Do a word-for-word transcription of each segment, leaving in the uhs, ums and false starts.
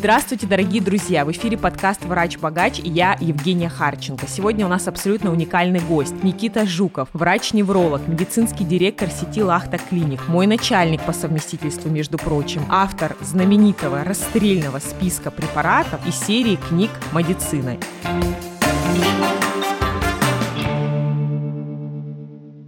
Здравствуйте, дорогие друзья! В эфире подкаст «Врач-богач» и я, Евгения Харченко. Сегодня у нас абсолютно уникальный гость – Никита Жуков, врач-невролог, медицинский директор сети «Лахта Клиник», мой начальник по совместительству, между прочим, автор знаменитого расстрельного списка препаратов и серии книг «Модицина».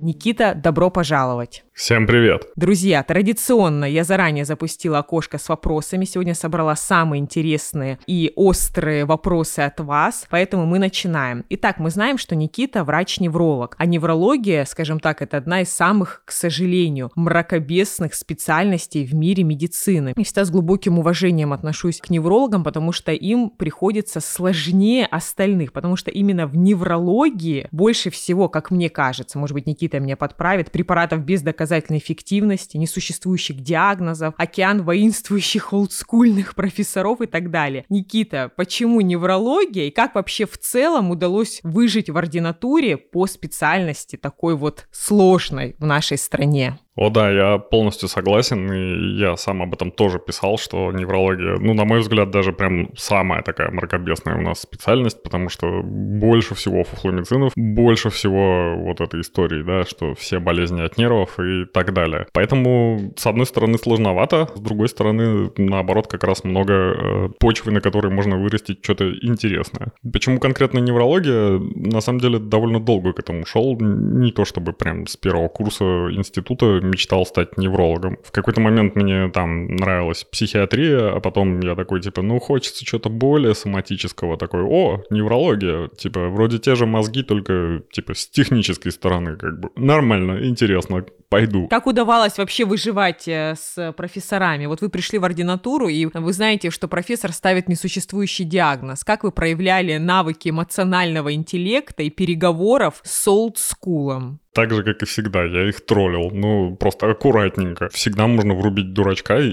Никита, добро пожаловать. Всем привет. Друзья, традиционно я заранее запустила окошко с вопросами. Сегодня собрала самые интересные и острые вопросы от вас, поэтому мы начинаем. Итак, мы знаем, что Никита врач-невролог, а неврология, скажем так, это одна из самых, к сожалению, мракобесных специальностей в мире медицины. Я всегда с глубоким уважением отношусь к неврологам, потому что им приходится сложнее остальных, потому что именно в неврологии больше всего, как мне кажется, может быть, Никита меня подправит, препаратов без доказательной эффективности, несуществующих диагнозов, океан воинствующих олдскульных профессоров и так далее. Никита, почему неврология и как вообще в целом удалось выжить в ординатуре по специальности такой вот сложной в нашей стране? О да, я полностью согласен, и я сам об этом тоже писал, что неврология, ну, на мой взгляд, даже прям самая такая мракобесная у нас специальность, потому что больше всего фуфломицинов, больше всего вот этой истории, да, что все болезни от нервов и так далее. Поэтому, с одной стороны, сложновато, с другой стороны, наоборот, как раз много почвы, на которой можно вырастить что-то интересное. Почему конкретно неврология? На самом деле, довольно долго к этому шел, не то чтобы прям с первого курса института мечтал стать неврологом. В какой-то момент мне там нравилась психиатрия, а потом я такой, типа, ну, хочется чего-то более соматического, такой, о, неврология, типа, вроде те же мозги, только, типа, с технической стороны, как бы, нормально, интересно, пойду. Как удавалось вообще выживать с профессорами? Вот вы пришли в ординатуру, и вы знаете, что профессор ставит несуществующий диагноз. Как вы проявляли навыки эмоционального интеллекта и переговоров с олдскулом? Так же, как и всегда, я их троллил, ну, просто аккуратненько. Всегда можно врубить дурачка и,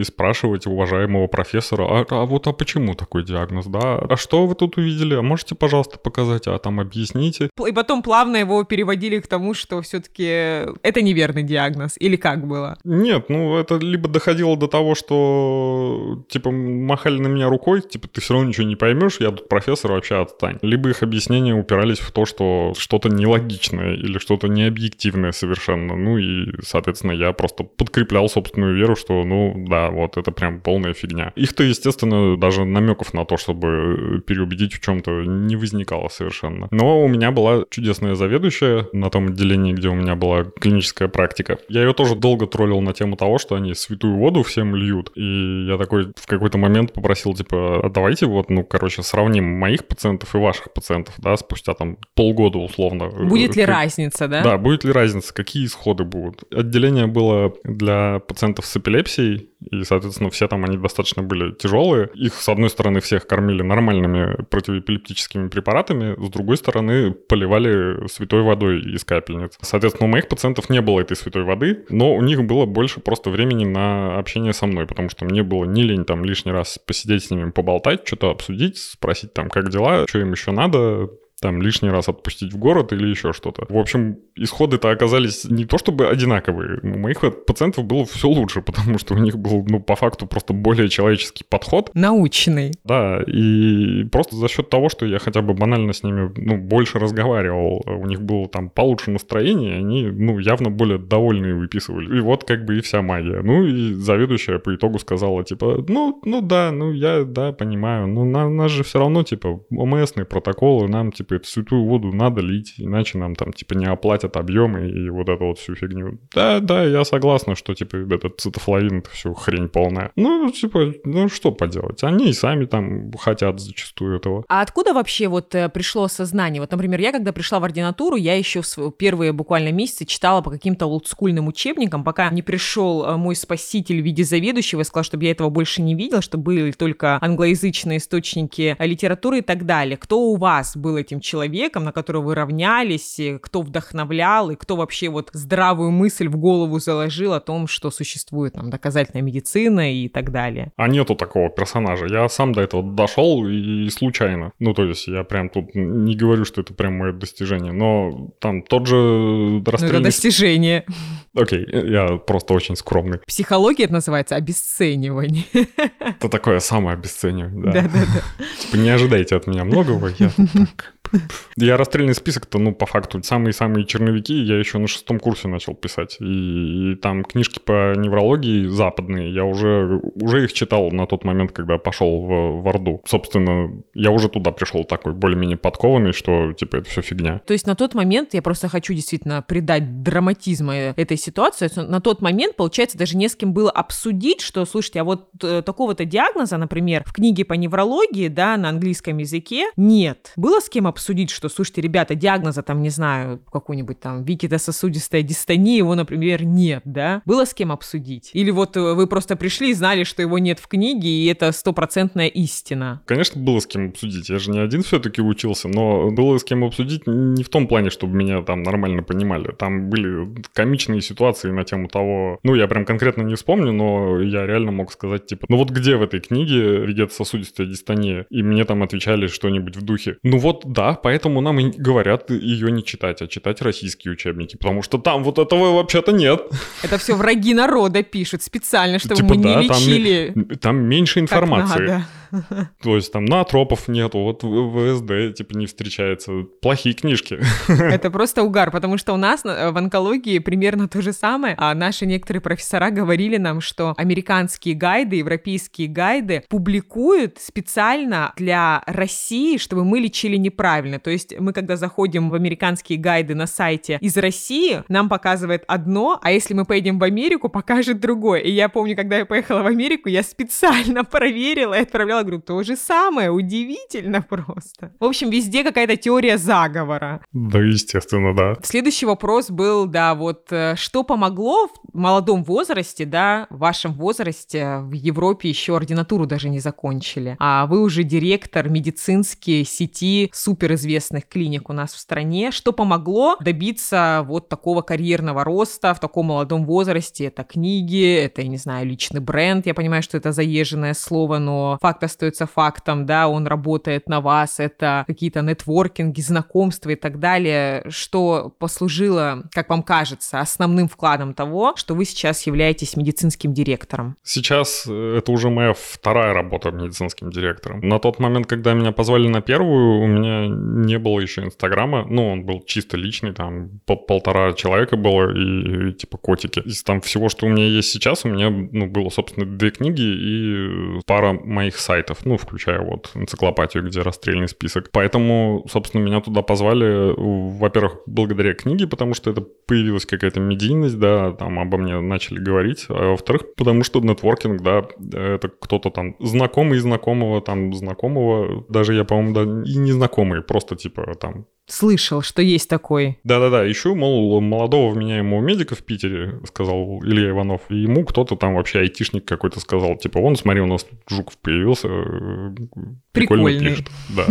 и спрашивать уважаемого профессора, а, а вот а почему такой диагноз, да? А что вы тут увидели? А можете, пожалуйста, показать? А там объясните? И потом плавно его переводили к тому, что все-таки это неверный диагноз, или как было? Нет, ну, это либо доходило до того, что, типа, махали на меня рукой, типа, ты все равно ничего не поймешь, я тут профессор, вообще отстань. Либо их объяснения упирались в то, что что-то нелогичное, или что что-то необъективное совершенно. Ну и, соответственно, я просто подкреплял собственную веру, что, ну да, вот это прям полная фигня. Их-то, естественно, даже намеков на то, чтобы переубедить в чем-то, не возникало совершенно. Но у меня была чудесная заведующая на том отделении, где у меня была клиническая практика. Я ее тоже долго троллил на тему того, что они святую воду всем льют. И я такой в какой-то момент попросил, типа, а давайте вот, ну, короче, сравним моих пациентов и ваших пациентов, да, спустя там полгода условно. Будет ли разница? Да? да, будет ли разница, какие исходы будут. Отделение было для пациентов с эпилепсией, и, соответственно, все там они достаточно были тяжелые. Их, с одной стороны, всех кормили нормальными противоэпилептическими препаратами, с другой стороны, поливали святой водой из капельниц. Соответственно, у моих пациентов не было этой святой воды, но у них было больше просто времени на общение со мной, потому что мне было не лень там лишний раз посидеть с ними, поболтать, что-то обсудить, спросить там, как дела, что им еще надо, там лишний раз отпустить в город или еще что-то. В общем, исходы-то оказались не то чтобы одинаковые. У моих пациентов было все лучше, потому что у них был, ну, по факту, просто более человеческий подход. Научный. Да, и просто за счет того, что я хотя бы банально с ними, ну, больше разговаривал, у них было там получше настроение, они, ну, явно более довольные выписывали. И вот как бы и вся магия. Ну, и заведующая по итогу сказала, типа, ну, ну да, ну я, да, понимаю, но на, нас же все равно, типа, ОМСные протоколы, нам, типа, эту святую воду надо лить, иначе нам там, типа, не оплатят объемы и вот эту вот всю фигню. Да, да, я согласна, что, типа, ребята, цитофлавин — это все хрень полная. Ну, типа, ну что поделать? Они и сами там хотят зачастую этого. А откуда вообще вот пришло осознание? Вот, например, я, когда пришла в ординатуру, я еще в первые буквально месяцы читала по каким-то олдскульным учебникам, пока не пришел мой спаситель в виде заведующего и сказал, чтобы я этого больше не видела, что были только англоязычные источники литературы и так далее. Кто у вас был этим таким человеком, на которого вы равнялись, и кто вдохновлял, и кто вообще вот здравую мысль в голову заложил о том, что существует там доказательная медицина и так далее? А нету такого персонажа. Я сам до этого дошел и случайно. Ну, то есть я прям тут не говорю, что это прям мое достижение, но там тот же расстрельный... Это достижение. Окей, я просто очень скромный. Психология это называется обесценивание. Это такое самое обесценивание, да. Да-да-да. Типа не ожидайте от меня многого, я так... Я расстрельный список-то, ну, по факту, самые-самые черновики я еще на шестом курсе начал писать. И, и там книжки по неврологии западные, я уже, уже их читал на тот момент, когда пошел в, в Орду. Собственно, я уже туда пришел такой более-менее подкованный, что, типа, это все фигня. То есть на тот момент, я просто хочу действительно придать драматизма этой ситуации, на тот момент, получается, даже не с кем было обсудить, что, слушайте, а вот э, такого-то диагноза, например, в книге по неврологии, да, на английском языке, нет. Было с кем обсудить? Судить, что, слушайте, ребята, диагноза, там, не знаю, какую-нибудь там вегетососудистая дистония, его, например, нет, да? Было с кем обсудить? Или вот вы просто пришли и знали, что его нет в книге, и это стопроцентная истина? Конечно, было с кем обсудить. Я же не один все-таки учился, но было с кем обсудить не в том плане, чтобы меня там нормально понимали. Там были комичные ситуации на тему того... Ну, я прям конкретно не вспомню, но я реально мог сказать, типа, ну вот где в этой книге вегетососудистая дистония? И мне там отвечали что-нибудь в духе. Ну вот, да, поэтому нам и говорят ее не читать, а читать российские учебники, потому что там вот этого вообще-то нет. Это все враги народа пишут специально, чтобы типа, мы да, не лечили. Там, там меньше информации. То есть там наотропов нету, вот ВСД типа не встречается, плохие книжки. Это просто угар, потому что у нас в онкологии примерно то же самое. А наши некоторые профессора говорили нам, что американские гайды, европейские гайды публикуют специально для России, чтобы мы лечили неправильно. То есть мы, когда заходим в американские гайды на сайте из России, нам показывает одно, а если мы поедем в Америку, покажет другое. И я помню, когда я поехала в Америку, я специально проверила и отправляла говорю, то же самое, удивительно просто. В общем, везде какая-то теория заговора. Да, естественно, да. Следующий вопрос был, да, вот, что помогло в молодом возрасте, да, в вашем возрасте, в Европе еще ординатуру даже не закончили, а вы уже директор медицинской сети суперизвестных клиник у нас в стране. Что помогло добиться вот такого карьерного роста в таком молодом возрасте? Это книги, это, я не знаю, личный бренд, я понимаю, что это заезженное слово, но факт остается фактом, да, он работает на вас, это какие-то нетворкинги, знакомства и так далее, что послужило, как вам кажется, основным вкладом того, что вы сейчас являетесь медицинским директором? Сейчас это уже моя вторая работа медицинским директором. На тот момент, когда меня позвали на первую, у меня не было еще Инстаграма, ну, он был чисто личный, там пол- полтора человека было и, и типа котики. Из там всего, что у меня есть сейчас, у меня, ну, было, собственно, две книги и пара моих сайтов, ну, включая вот энциклопедию, где расстрельный список. Поэтому, собственно, меня туда позвали, во-первых, благодаря книге, потому что это появилась какая-то медийность, да, там обо мне начали говорить, а во-вторых, потому что нетворкинг, да, это кто-то там знакомый знакомого, там знакомого, даже я, по-моему, да, и незнакомый, просто типа там... Слышал, что есть такой. Да-да-да, ищу, мол, молодого вменяемого медика в Питере, сказал Илья Иванов, и ему кто-то там вообще айтишник какой-то сказал, типа, вон, смотри, у нас Жуков появился, прикольно пишет. Да.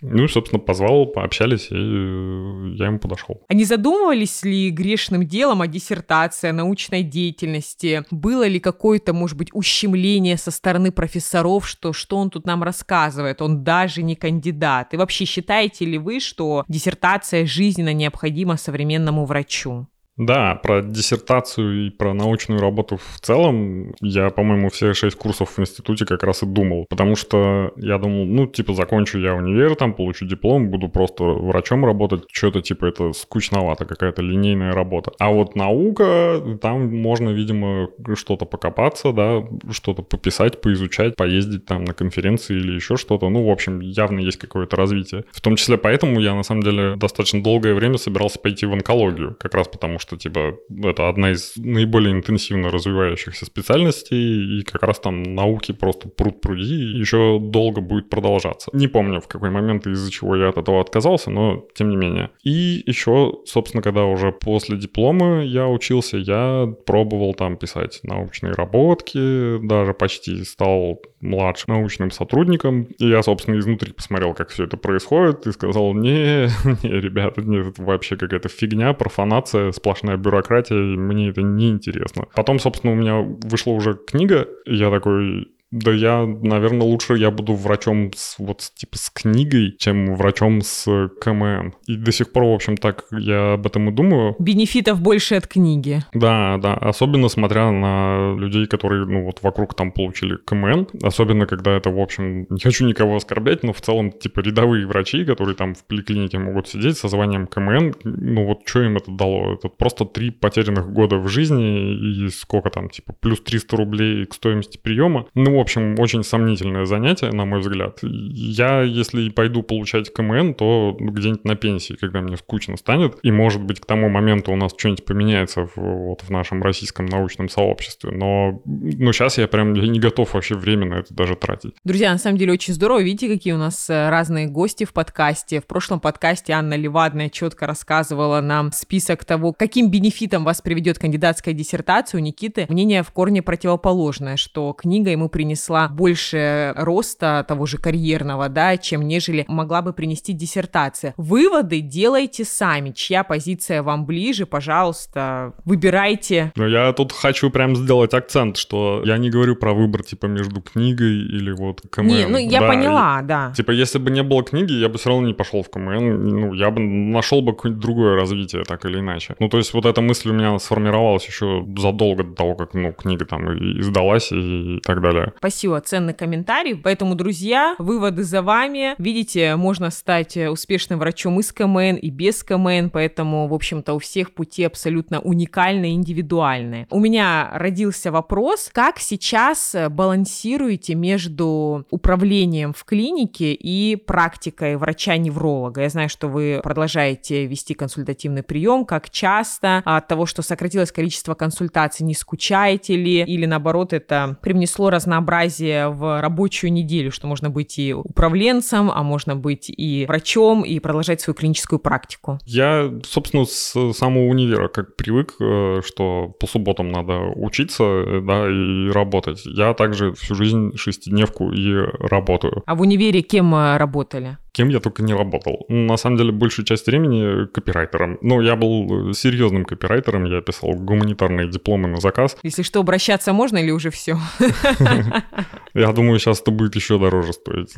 Ну, собственно, позвал, пообщались, и я ему подошел. А не задумывались ли грешным делом о диссертации, о научной деятельности? Было ли какое-то, может быть, ущемление со стороны профессоров, что что он тут нам рассказывает? Он даже не кандидат. И вообще, считаете ли вы, что диссертация жизненно необходима современному врачу? Да, про диссертацию и про научную работу в целом я, по-моему, все шесть курсов в институте как раз и думал, потому что я думал, ну, типа, закончу я универ, там, получу диплом, буду просто врачом работать, что-то, типа, это скучновато, какая-то линейная работа. А вот наука, там можно, видимо, что-то покопаться, да, что-то пописать, поизучать, поездить там на конференции или еще что-то, ну, в общем, явно есть какое-то развитие. В том числе поэтому я, на самом деле, достаточно долгое время собирался пойти в онкологию, как раз потому что что, типа, это одна из наиболее интенсивно развивающихся специальностей, и как раз там науки просто пруд-пруди, и еще долго будет продолжаться. Не помню, в какой момент и из-за чего я от этого отказался, но тем не менее. И еще, собственно, когда уже после диплома я учился, я пробовал там писать научные работки, даже почти стал младшим научным сотрудником. И я, собственно, изнутри посмотрел, как все это происходит, и сказал: не, не, ребята, нет, это вообще какая-то фигня, профанация, сплошная бюрократия, и мне это неинтересно. Потом, собственно, у меня вышла уже книга, и я такой... Да я, наверное, лучше я буду врачом с, вот, типа, с книгой, чем врачом с КММ. И до сих пор, в общем, так я об этом и думаю. Бенефитов больше от книги. Да, да. Особенно смотря на людей, которые, ну, вот вокруг там получили КММ. Особенно, когда это, в общем, не хочу никого оскорблять, но в целом, типа, рядовые врачи, которые там в поликлинике могут сидеть со званием КММ, ну, вот что им это дало? Это просто три потерянных года в жизни и сколько там, типа, плюс триста рублей к стоимости приема. Ну, в общем, очень сомнительное занятие, на мой взгляд. Я, если пойду получать КМН, то где-нибудь на пенсии, когда мне скучно станет. И, может быть, к тому моменту у нас что-нибудь поменяется в, вот, в нашем российском научном сообществе. Но ну, сейчас я прям я не готов вообще время на это даже тратить. Друзья, на самом деле очень здорово. Видите, какие у нас разные гости в подкасте. В прошлом подкасте Анна Левадная четко рассказывала нам список того, каким бенефитом вас приведет кандидатская диссертация. У Никиты мнение в корне противоположное, что книга ему принесет больше роста того же карьерного, да, чем нежели могла бы принести диссертация. Выводы делайте сами. Чья позиция вам ближе, пожалуйста, выбирайте. Но я тут хочу прям сделать акцент, что я не говорю про выбор, типа, между книгой или вот КМН. Не, ну я да, поняла, и, да. Типа, если бы не было книги, я бы все равно не пошел в КМН, ну, я бы нашел бы какое-нибудь другое развитие, так или иначе. Ну, то есть вот эта мысль у меня сформировалась еще задолго до того, как, ну, книга там издалась и так далее. Спасибо, ценный комментарий. Поэтому, друзья, выводы за вами. Видите, можно стать успешным врачом и с КМН, и без КМН, поэтому, в общем-то, у всех пути абсолютно уникальные, индивидуальные. У меня родился вопрос, как сейчас балансируете между управлением в клинике и практикой врача-невролога? Я знаю, что вы продолжаете вести консультативный прием, как часто, от того, что сократилось количество консультаций, не скучаете ли, или, наоборот, это привнесло разнообразие в рабочую неделю, что можно быть и управленцем, а можно быть и врачом, и продолжать свою клиническую практику. Я, собственно, с самого универа как привык, что по субботам надо учиться, да, и работать. Я также всю жизнь шестидневку и работаю. А в универе кем работали? Кем я только не работал. На самом деле, большую часть времени копирайтером. Ну, я был серьезным копирайтером, я писал гуманитарные дипломы на заказ. Если что, обращаться можно или уже все? Я думаю, сейчас это будет еще дороже стоить,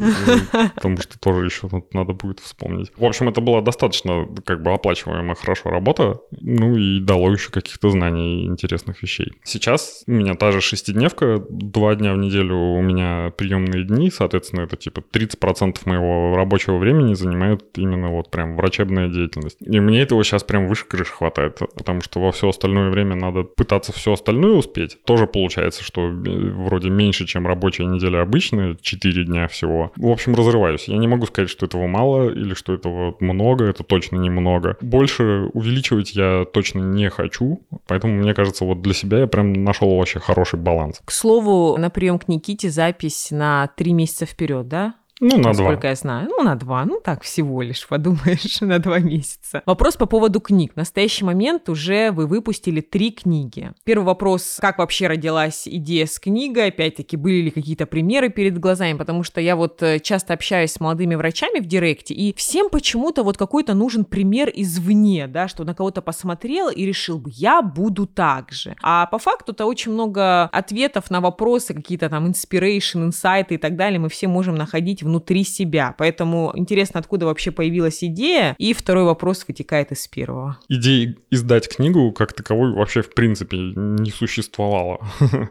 потому что тоже еще надо будет вспомнить. В общем, это была достаточно как бы оплачиваемая хорошо работа, ну и дало еще каких-то знаний и интересных вещей. Сейчас у меня та же шестидневка, два дня в неделю у меня приемные дни, соответственно, это типа тридцать процентов моего рабочего времени занимает именно вот прям врачебная деятельность. И мне этого сейчас прям выше крыши хватает, потому что во все остальное время надо пытаться все остальное успеть. Тоже получается, что вроде меньше, чем рабочая неделя обычная, четыре дня всего. В общем, разрываюсь. Я не могу сказать, что этого мало или что этого много, это точно немного. Больше увеличивать я точно не хочу, поэтому, мне кажется, вот для себя я прям нашел вообще хороший баланс. К слову, на прием к Никите запись на три месяца вперед, да? Ну, на два. Насколько я знаю. Ну, на два. Ну, так всего лишь, подумаешь, на два месяца. Вопрос по поводу книг. В настоящий момент уже вы выпустили три книги. Первый вопрос, как вообще родилась идея с книгой? Опять-таки, были ли какие-то примеры перед глазами? Потому что я вот часто общаюсь с молодыми врачами в директе, и всем почему-то вот какой-то нужен пример извне, да, что на кого-то посмотрел и решил бы, я буду так же. А по факту-то очень много ответов на вопросы, какие-то там инспирейшн, инсайты и так далее мы все можем находить внутри себя. Поэтому интересно, откуда вообще появилась идея. И второй вопрос вытекает из первого. Идея издать книгу как таковой вообще в принципе не существовала.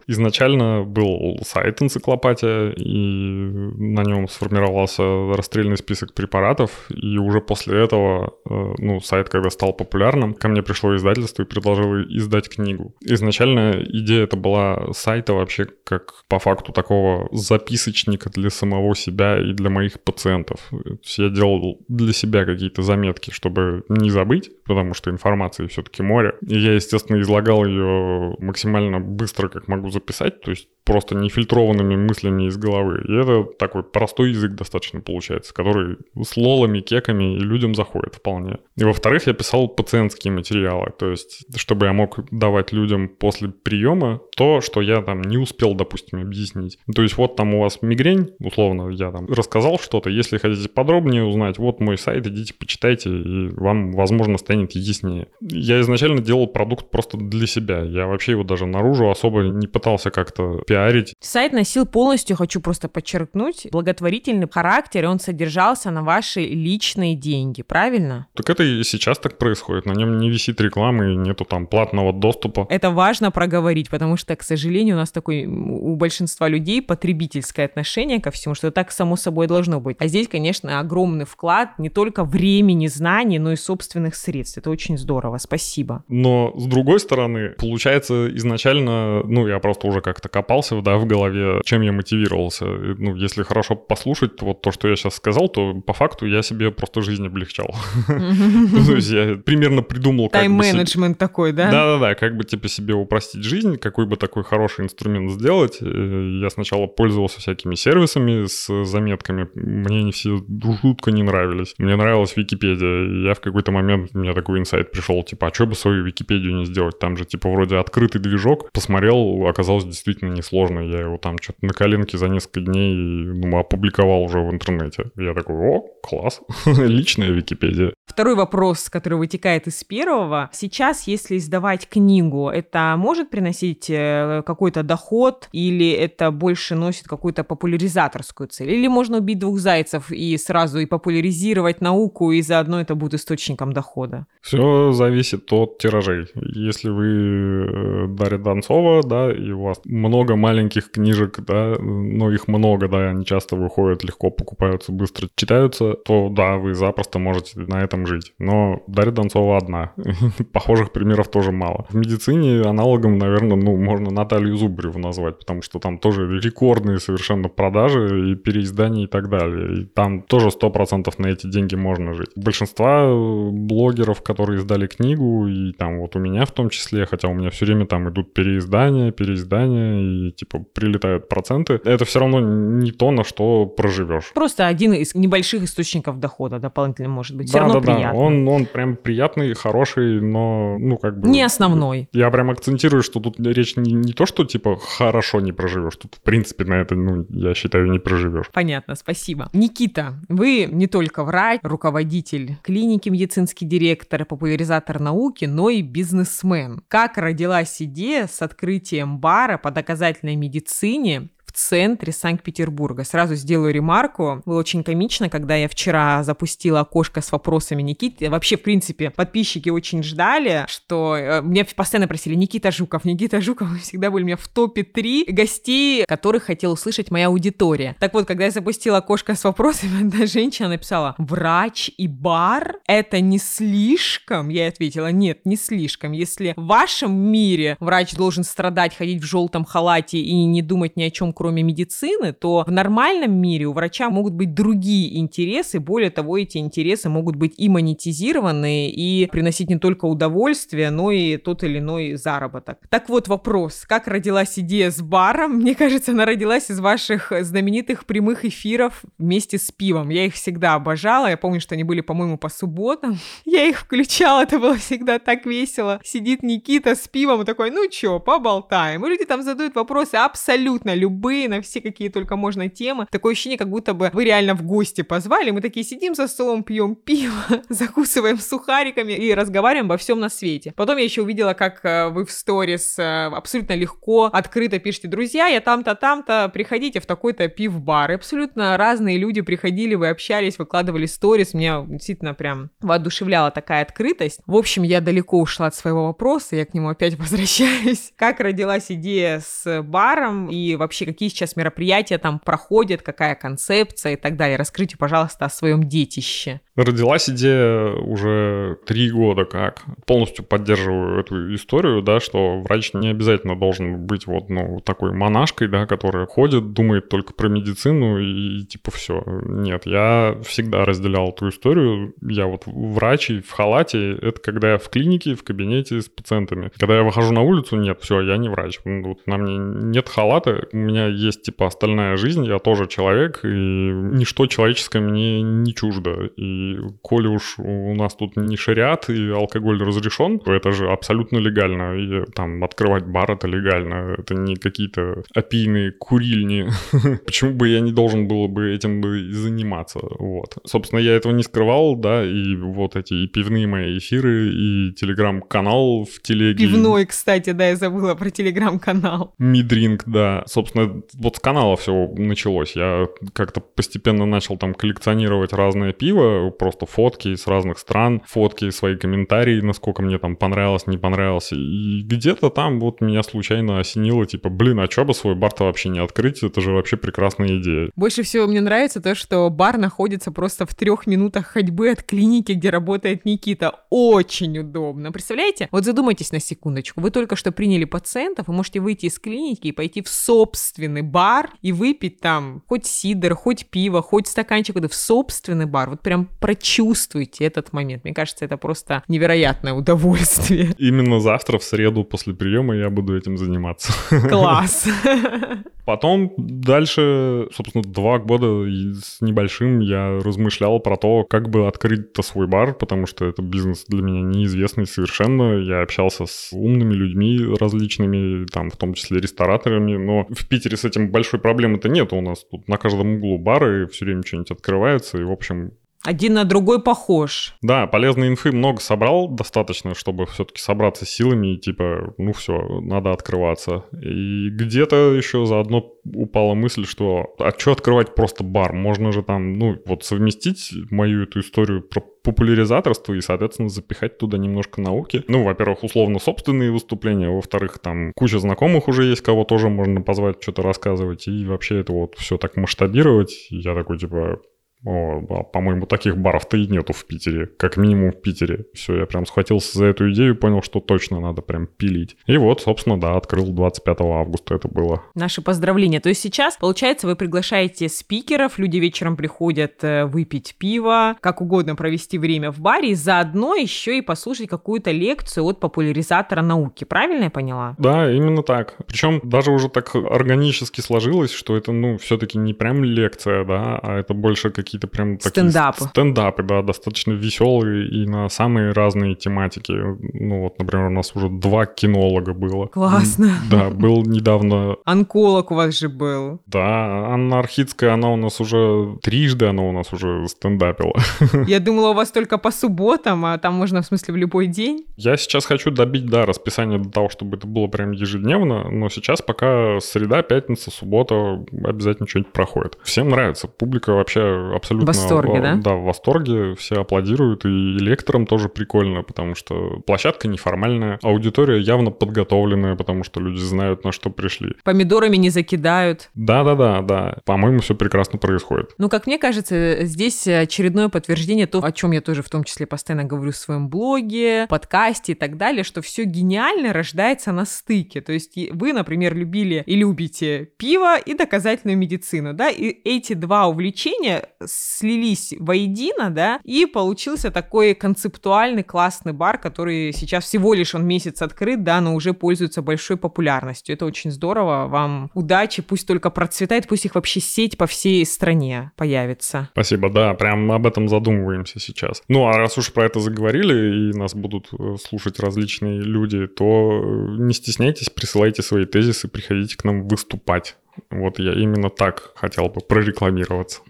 Изначально был сайт «Энциклопатия», и на нем сформировался расстрельный список препаратов. И уже после этого, ну, сайт когда стал популярным, ко мне пришло издательство и предложило издать книгу. Изначально идея это была сайта вообще как по факту такого записочника для самого себя и для моих пациентов. То есть я делал для себя какие-то заметки, чтобы не забыть, потому что информации все-таки море. И я, естественно, излагал ее максимально быстро, как могу записать, то есть просто нефильтрованными мыслями из головы. И это такой простой язык достаточно получается, который с лолами, кеками и людям заходит вполне. И во-вторых, я писал пациентские материалы, то есть чтобы я мог давать людям после приема то, что я там не успел, допустим, объяснить. То есть вот там у вас мигрень, условно, я там рассказал что-то. Если хотите подробнее узнать, вот мой сайт, идите, почитайте, и вам, возможно, станет яснее. Я изначально делал продукт просто для себя. Я вообще его даже наружу особо не пытался как-то пиарить. Сайт носил полностью, хочу просто подчеркнуть, благотворительный характер, и он содержался на ваши личные деньги, правильно? Так это и сейчас так происходит. На нем не висит рекламы, нету там платного доступа. Это важно проговорить, потому что, к сожалению, у нас такое, у большинства людей потребительское отношение ко всему, что так само собой должно быть. А здесь, конечно, огромный вклад не только времени, знаний, но и собственных средств. Это очень здорово, спасибо. Но, с другой стороны, получается, изначально, ну, я просто уже как-то копался, да, в голове, чем я мотивировался. Ну, если хорошо послушать вот то, что я сейчас сказал, то по факту я себе просто жизнь облегчал. То есть я примерно придумал... Тайм-менеджмент такой, да? Да-да-да, как бы типа себе упростить жизнь, какой бы такой хороший инструмент сделать. Я сначала пользовался всякими сервисами с заметками. Мне они все жутко не нравились. Мне нравилась Википедия. Я в какой-то момент, у меня такой инсайт пришел, типа, а что бы свою Википедию не сделать? Там же типа вроде открытый движок. Посмотрел, оказалось действительно несложно. Я его там что-то на коленке за несколько дней, ну, опубликовал уже в интернете. Я такой, о, класс, личная Википедия. Второй вопрос, который вытекает из первого. Сейчас, если издавать книгу, это может приносить какой-то доход или это больше носит какую-то популяризаторскую цель? Или можно убить двух зайцев и сразу и популяризировать науку, и заодно это будет источником дохода? Все зависит от тиражей. Если вы Дарья Донцова, да, и у вас много маленьких книжек, да, но их много, да, они часто выходят, легко покупаются, быстро читаются, то да, вы запросто можете на этом жить. Но Дарья Донцова одна. Похожих примеров тоже мало. В медицине аналогом, наверное, ну, можно Наталью Зубреву назвать, потому что там тоже рекордные совершенно продажи и переиздания и так далее. И там тоже сто процентов на эти деньги можно жить. Большинство блогеров, которые издали книгу, и там вот у меня в том числе, хотя у меня все время там идут переиздания, переиздания, и типа прилетают проценты, это все равно не то, на что проживешь. Просто один из небольших источников дохода дополнительно может быть. Да, все равно да, приятно. Да. Он, он прям приятный, хороший, но, ну, как бы... Не основной. Я прям акцентирую, что тут речь не, не то, что, типа, хорошо не проживешь. Тут, в принципе, на это, ну, я считаю, не проживешь. Понятно, спасибо. Никита, вы не только врач, руководитель клиники, медицинский директор и популяризатор науки, но и бизнесмен. Как родилась идея с открытием бара по доказательной медицине в центре Санкт-Петербурга? Сразу сделаю ремарку. Было очень комично, когда я вчера запустила окошко с вопросами Никиты. Вообще, в принципе, подписчики очень ждали, что меня постоянно просили Никита Жуков. Никита Жуков всегда был у меня в топе три гостей, которых хотела услышать моя аудитория. Так вот, когда я запустила окошко с вопросами, одна женщина написала: врач и бар? Это не слишком? Я ответила: нет, не слишком. Если в вашем мире врач должен страдать, ходить в желтом халате и не думать ни о чем, кроме кроме медицины, то в нормальном мире у врача могут быть другие интересы. Более того, эти интересы могут быть и монетизированы, и приносить не только удовольствие, но и тот или иной заработок. Так вот вопрос, как родилась идея с баром? Мне кажется, она родилась из ваших знаменитых прямых эфиров вместе с пивом. Я их всегда обожала. Я помню, что они были, по-моему, по субботам. Я их включала, это было всегда так весело. Сидит Никита с пивом и такой: ну чё, поболтаем. И люди там задают вопросы абсолютно любые, на все какие только можно темы. Такое ощущение, как будто бы вы реально в гости позвали. Мы такие сидим за столом, пьем пиво, закусываем сухариками и разговариваем обо всем на свете. Потом я еще увидела, как вы в сторис абсолютно легко, открыто пишете: друзья, я там-то, там-то, приходите в такой-то пив-бар. И абсолютно разные люди приходили, вы общались, выкладывали сторис. Меня действительно прям воодушевляла такая открытость. В общем, я далеко ушла от своего вопроса, я к нему опять возвращаюсь. Как родилась идея с баром и вообще какие сейчас мероприятия там проходят, какая концепция и так далее. Расскажите, пожалуйста, о своем детище. Родилась идея уже три года как. Полностью поддерживаю эту историю, да, что врач не обязательно должен быть вот, ну, такой монашкой, да, которая ходит, думает только про медицину и, и типа все. Нет, я всегда разделял эту историю. Я вот врач и в халате, это когда я в клинике, в кабинете с пациентами. Когда я выхожу на улицу, нет, все, я не врач. Вот на мне нет халата, у меня есть типа остальная жизнь, я тоже человек, и ничто человеческое мне не чуждо. И коли уж у нас тут не шариат и алкоголь разрешен, то это же абсолютно легально. И там открывать бар — это легально, это не какие-то опийные курильни. Почему бы я не должен был бы этим бы заниматься? Вот. Собственно, я этого не скрывал, да, и вот эти и пивные мои эфиры, и телеграм-канал в телеге. Пивной, кстати, да, я забыла про телеграм-канал. Мидринг, да. Собственно, вот с канала все началось. Я как-то постепенно начал там коллекционировать разное пиво, просто фотки с разных стран, фотки, свои комментарии, насколько мне там понравилось, не понравилось. И где-то там вот меня случайно осенило, типа, блин, а чё бы свой бар-то вообще не открыть? Это же вообще прекрасная идея. Больше всего мне нравится то, что бар находится просто в трех минутах ходьбы от клиники, где работает Никита. Очень удобно. Представляете? Вот задумайтесь на секундочку. Вы только что приняли пациентов, вы можете выйти из клиники и пойти в собственный бар и выпить там хоть сидр, хоть пиво, хоть стаканчик, вот в собственный бар. Вот прям прочувствуйте этот момент. Мне кажется, это просто невероятное удовольствие. Именно завтра, в среду, после приема я буду этим заниматься. Класс! Потом дальше, собственно, два года с небольшим я размышлял про то, как бы открыть-то свой бар, потому что это бизнес для меня неизвестный совершенно. Я общался с умными людьми различными, там, в том числе рестораторами, но в Питере с этим большой проблемы-то нет. У нас тут на каждом углу бары, все время что-нибудь открывается, и, в общем... Один на другой похож. Да, полезной инфы много собрал, достаточно, чтобы все-таки собраться силами и типа, ну все, надо открываться. И где-то еще заодно упала мысль, что а что открывать просто бар? Можно же там, ну вот совместить мою эту историю про популяризаторство и, соответственно, запихать туда немножко науки. Ну, во-первых, условно собственные выступления, во-вторых, там куча знакомых уже есть, кого тоже можно позвать, что-то рассказывать, и вообще это вот все так масштабировать. Я такой типа... О, да, по-моему, таких баров-то и нету в Питере. Как минимум в Питере. Все, я прям схватился за эту идею, понял, что точно надо прям пилить. И вот, собственно, да, открыл двадцать пятого августа это было. Наши поздравления. То есть сейчас, получается, вы приглашаете спикеров, люди вечером приходят выпить пиво, как угодно провести время в баре, и заодно еще и послушать какую-то лекцию от популяризатора науки. Правильно я поняла? Да, именно так. Причем даже уже так органически сложилось, что это, ну, все-таки не прям лекция, да, а это больше какие-то какие-то прям такие... Стендапы. Стендапы, да, достаточно веселые и на самые разные тематики. Ну вот, например, у нас уже два кинолога было. Классно. Да, был недавно... Онколог у вас же был. Да, Анна Архицкая, она у нас уже трижды, она у нас уже стендапила. Я думала, у вас только по субботам, а там можно, в смысле, в любой день. Я сейчас хочу добить, да, расписание до того, чтобы это было прям ежедневно, но сейчас пока среда, пятница, суббота, обязательно что-нибудь проходит. Всем нравится, публика вообще... Абсолютно. В восторге, да? Да, в восторге. Все аплодируют. И лекторам тоже прикольно, потому что площадка неформальная, аудитория явно подготовленная, потому что люди знают, на что пришли. Помидорами не закидают. Да-да-да, да. По-моему, все прекрасно происходит. Ну, как мне кажется, здесь очередное подтверждение то, о чем я тоже в том числе постоянно говорю в своем блоге, подкасте и так далее, что все гениально рождается на стыке. То есть вы, например, любили и любите пиво и доказательную медицину, да? И эти два увлечения... слились воедино, да, и получился такой концептуальный классный бар, который сейчас всего лишь он месяц открыт, да, но уже пользуется большой популярностью. Это очень здорово. Вам удачи, пусть только процветает, пусть их вообще сеть по всей стране появится. Спасибо, да, прям об этом задумываемся сейчас. Ну, а раз уж про это заговорили, и нас будут слушать различные люди, то не стесняйтесь, присылайте свои тезисы, приходите к нам выступать. Вот я именно так хотел бы прорекламироваться.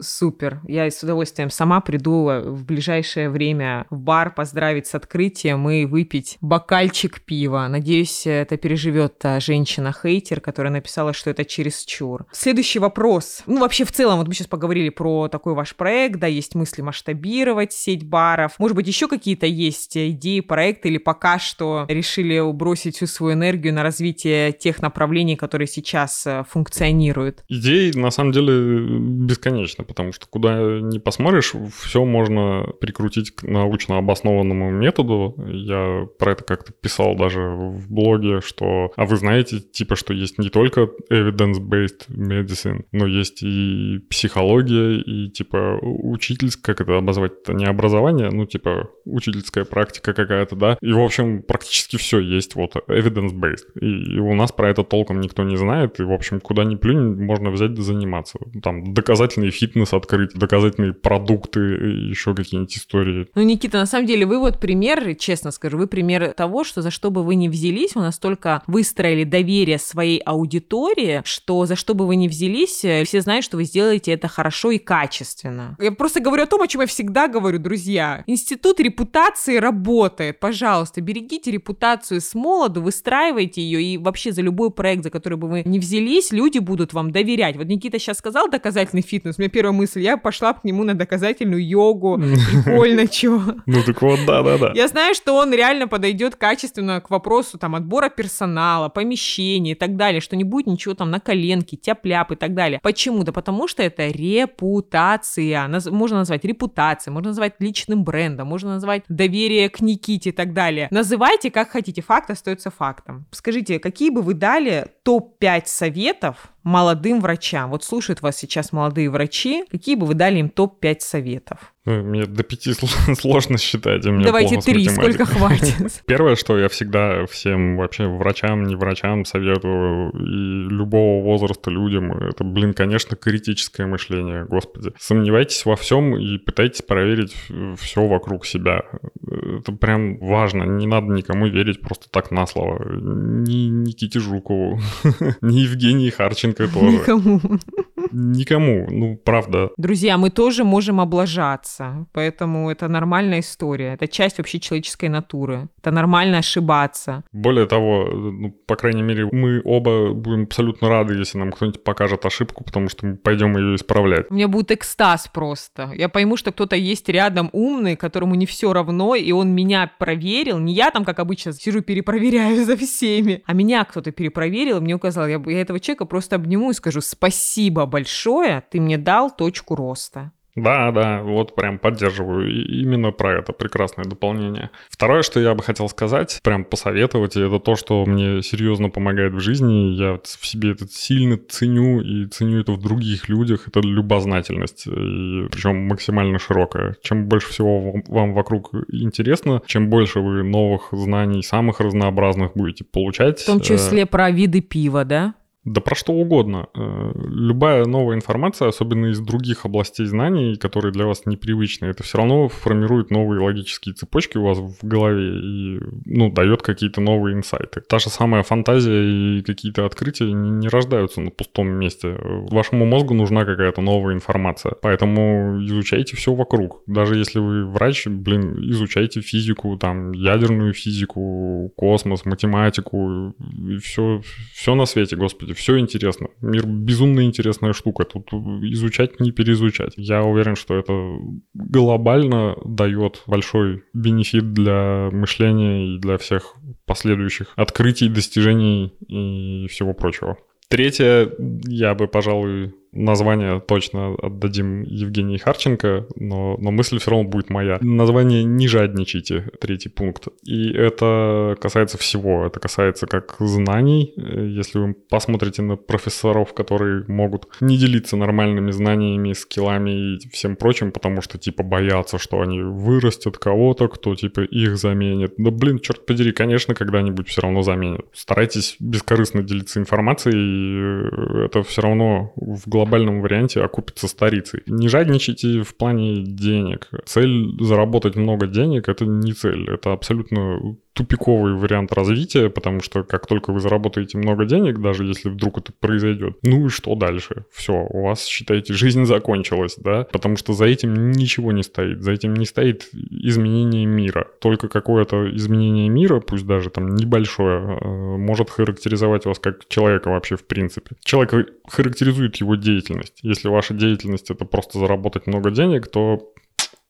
Супер. Я с удовольствием сама приду в ближайшее время в бар поздравить с открытием и выпить бокальчик пива. Надеюсь, это переживет та женщина-хейтер, которая написала, что это чересчур. Следующий вопрос. Ну, вообще, в целом, вот мы сейчас поговорили про такой ваш проект, да, есть мысли масштабировать сеть баров. Может быть, еще какие-то есть идеи, проекты, или пока что решили бросить всю свою энергию на развитие тех направлений, которые сейчас функционирует? Идей, на самом деле, бесконечно, потому что куда ни посмотришь, все можно прикрутить к научно обоснованному методу. Я про это как-то писал даже в блоге, что... А вы знаете, типа, что есть не только evidence-based medicine, но есть и психология, и, типа, учительское... Как это обозвать-то? Не образование, ну, типа, учительская практика какая-то, да? И, в общем, практически все есть вот evidence-based. И, и у нас про это толком никто не знает, и, в общем, куда ни плюнь, можно взять да заниматься. Там доказательный фитнес открыть, доказательные продукты, еще какие-нибудь истории. Ну, Никита, на самом деле, вы вот пример, честно скажу, вы пример того, что за что бы вы ни взялись, вы настолько выстроили доверие своей аудитории, что за что бы вы ни взялись, все знают, что вы сделаете это хорошо и качественно. Я просто говорю о том, о чем я всегда говорю, друзья. Институт репутации работает. Пожалуйста, берегите репутацию с молоду, выстраивайте ее, и вообще за любой проект, за который бы вы ни взялись, люди будут вам доверять. Вот Никита сейчас сказал доказательный фитнес, у меня первая мысль, я пошла к нему на доказательную йогу, прикольно, чего. Ну так вот, да-да-да. Я знаю, что он реально подойдет качественно к вопросу там отбора персонала, помещения и так далее, что не будет ничего там на коленке, тяп-ляп и так далее. Почему? Да потому что это репутация. Можно назвать репутацией, можно назвать личным брендом, можно назвать доверие к Никите и так далее. Называйте как хотите, факт остается фактом. Скажите, какие бы вы дали топ пять советов молодым врачам? Вот слушают вас сейчас молодые врачи. Какие бы вы дали им топ пять советов? Мне до пяти сложно считать. Давайте три, сколько хватит. Первое, что я всегда всем вообще врачам, не врачам советую, и любого возраста людям, это, блин, конечно, критическое мышление, господи. Сомневайтесь во всем и пытайтесь проверить все вокруг себя. Это прям важно. Не надо никому верить просто так на слово. Ни Никите Жукову, ни Евгении Харченко тоже. Никому. Никому, ну правда. Друзья, мы тоже можем облажаться. Поэтому это нормальная история. Это часть вообще человеческой натуры. Это нормально ошибаться. Более того, ну, по крайней мере, мы оба будем абсолютно рады, если нам кто-нибудь покажет ошибку, потому что мы пойдем ее исправлять. У меня будет экстаз просто. Я пойму, что кто-то есть рядом умный, которому не все равно, и он меня проверил. Не я там, как обычно, сижу, перепроверяю за всеми, а меня кто-то перепроверил, мне указал. Я, я этого человека просто обниму и скажу: спасибо большое, ты мне дал точку роста. Да, да, вот прям поддерживаю. И именно про это прекрасное дополнение. Второе, что я бы хотел сказать, прям посоветовать, это то, что мне серьезно помогает в жизни. Я в себе это сильно ценю и ценю это в других людях. Это любознательность, и причем максимально широкая. Чем больше всего вам вокруг интересно, чем больше вы новых знаний, самых разнообразных будете получать. В том числе про виды пива, да? Да про что угодно. Любая новая информация, особенно из других областей знаний, которые для вас непривычны, это все равно формирует новые логические цепочки у вас в голове и, ну, дает какие-то новые инсайты. Та же самая фантазия и какие-то открытия не рождаются на пустом месте. Вашему мозгу нужна какая-то новая информация. Поэтому изучайте все вокруг. Даже если вы врач, блин, изучайте физику, там, ядерную физику, космос, математику, и все, все на свете, господи. Все интересно. Мир безумно интересная штука. Тут изучать, не переизучать. Я уверен, что это глобально дает большой бенефит для мышления и для всех последующих открытий, достижений и всего прочего. Третье, я бы, пожалуй, название точно отдадим Евгении Харченко, но, но мысль все равно будет моя. Название «Не жадничайте», третий пункт. И это касается всего. Это касается как знаний. Если вы посмотрите на профессоров, которые могут не делиться нормальными знаниями, скиллами и всем прочим, потому что типа боятся, что они вырастят кого-то, кто типа их заменит. Да блин, черт подери, конечно, когда-нибудь все равно заменят. Старайтесь бескорыстно делиться информацией, и это все равно в глазах. В глобальном варианте окупится старицей. Не жадничайте в плане денег. Цель заработать много денег — это не цель. Это абсолютно тупиковый вариант развития, потому что как только вы заработаете много денег, даже если вдруг это произойдет, ну и что дальше? Все, у вас, считайте, жизнь закончилась, да? Потому что за этим ничего не стоит. За этим не стоит изменение мира. Только какое-то изменение мира, пусть даже там небольшое, может характеризовать вас как человека вообще в принципе. Человек характеризует его деятельность. Если ваша деятельность — это просто заработать много денег, то...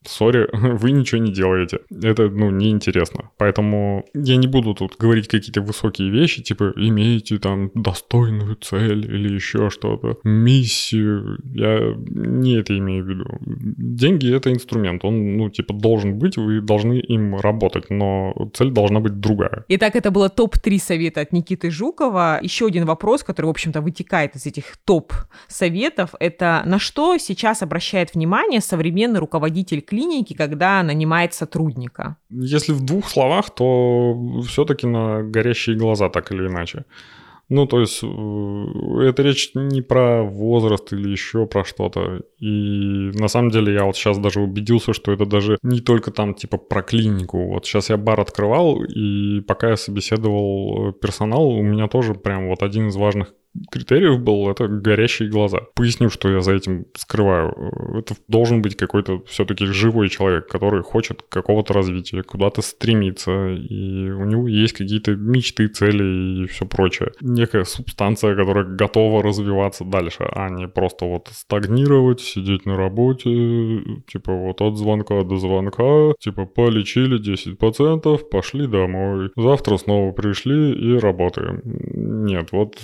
Сори, вы ничего не делаете. Это, ну, неинтересно. Поэтому я не буду тут говорить какие-то высокие вещи, типа имейте там достойную цель или еще что-то, миссию. Я не это имею в виду. Деньги — это инструмент. Он, ну, типа, должен быть, вы должны им работать, но цель должна быть другая. Итак, это было топ три совета от Никиты Жукова. Еще один вопрос, который, в общем-то, вытекает из этих топ-советов, это на что сейчас обращает внимание современный руководитель клиники, клиники, когда нанимает сотрудника? Если в двух словах, то все-таки на горящие глаза, так или иначе. Ну, то есть, это речь не про возраст или еще про что-то. И на самом деле я вот сейчас даже убедился, что это даже не только там типа про клинику. Вот сейчас я бар открывал, и пока я собеседовал персонал, у меня тоже прям вот один из важных критериев был — это горящие глаза. Поясню, что я за этим скрываю. Это должен быть какой-то все-таки живой человек, который хочет какого-то развития, куда-то стремится, и у него есть какие-то мечты, цели и все прочее. Некая субстанция, которая готова развиваться дальше, а не просто вот стагнировать, сидеть на работе, типа вот от звонка до звонка, типа полечили десять пациентов, пошли домой, завтра снова пришли и работаем. Нет, вот...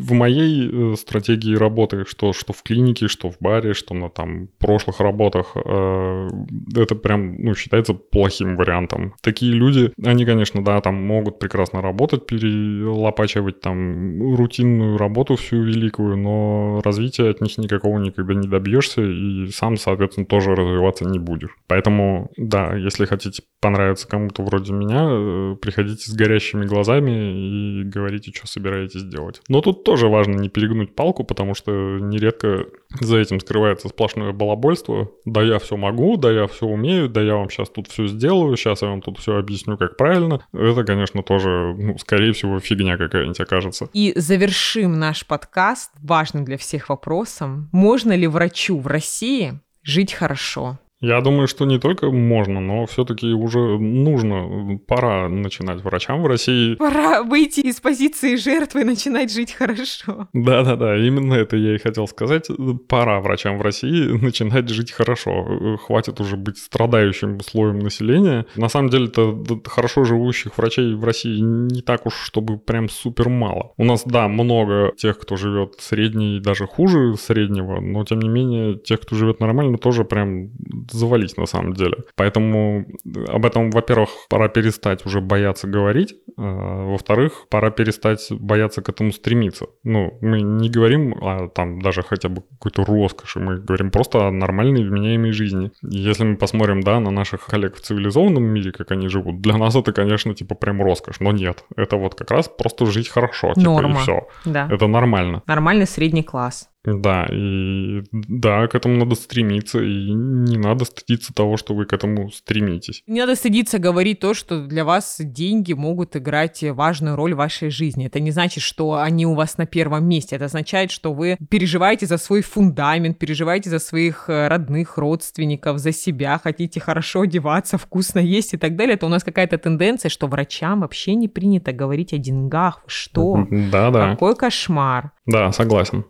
В моей стратегии работы, что, что в клинике, что в баре, что на там прошлых работах, э, это прям, ну, считается плохим вариантом. Такие люди, они, конечно, да, там могут прекрасно работать, перелопачивать там рутинную работу всю великую, но развития от них никакого никогда не добьешься и сам, соответственно, тоже развиваться не будешь. Поэтому, да, если хотите понравиться кому-то вроде меня, э, приходите с горящими глазами и говорите, что собираетесь делать. Но тут тоже важно не перегнуть палку, потому что нередко за этим скрывается сплошное балабольство. Да я все могу, да я все умею, да я вам сейчас тут все сделаю, сейчас я вам тут все объясню, как правильно. Это, конечно, тоже, ну, скорее всего, фигня какая-нибудь окажется. И завершим наш подкаст важным для всех вопросом. Можно ли врачу в России жить хорошо? Я думаю, что не только можно, но все-таки уже нужно, пора начинать врачам в России. Пора выйти из позиции жертвы и начинать жить хорошо. Да-да-да, именно это я и хотел сказать. Пора врачам в России начинать жить хорошо. Хватит уже быть страдающим слоем населения. На самом деле-то хорошо живущих врачей в России не так уж, чтобы прям супер мало. У нас, да, много тех, кто живет средний и даже хуже среднего, но тем не менее тех, кто живет нормально, тоже прям... завались на самом деле. Поэтому об этом, во-первых, пора перестать уже бояться говорить, а, во-вторых, пора перестать бояться к этому стремиться. Ну, мы не говорим о там даже хотя бы какой-то роскоши, мы говорим просто о нормальной вменяемой жизни. Если мы посмотрим, да, на наших коллег в цивилизованном мире, как они живут, для нас это, конечно, типа прям роскошь, но нет. Это вот как раз просто жить хорошо, типа, норма. И все. Да. Это нормально. Нормальный средний класс. Да, и да, к этому надо стремиться, и не надо стыдиться того, что вы к этому стремитесь. Не надо стыдиться говорить то, что для вас деньги могут играть важную роль в вашей жизни. Это не значит, что они у вас на первом месте. Это означает, что вы переживаете за свой фундамент, переживаете за своих родных, родственников, за себя, хотите хорошо одеваться, вкусно есть и так далее. Это у нас какая-то тенденция, что врачам вообще не принято говорить о деньгах. Что? Да-да. Какой кошмар. Да, согласен.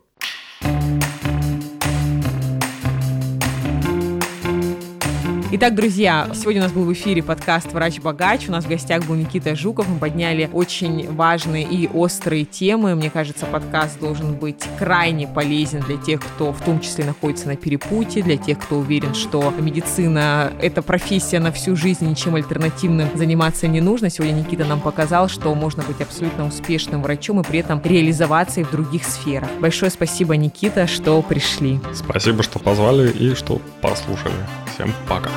Итак, друзья, сегодня у нас был в эфире подкаст «Врач-богач». У нас в гостях был Никита Жуков. Мы подняли очень важные и острые темы. Мне кажется, подкаст должен быть крайне полезен для тех, кто в том числе находится на перепутье, для тех, кто уверен, что медицина – это профессия на всю жизнь, ничем альтернативным заниматься не нужно. Сегодня Никита нам показал, что можно быть абсолютно успешным врачом и при этом реализоваться и в других сферах. Большое спасибо, Никита, что пришли. Спасибо, что позвали и что послушали. Всем пока.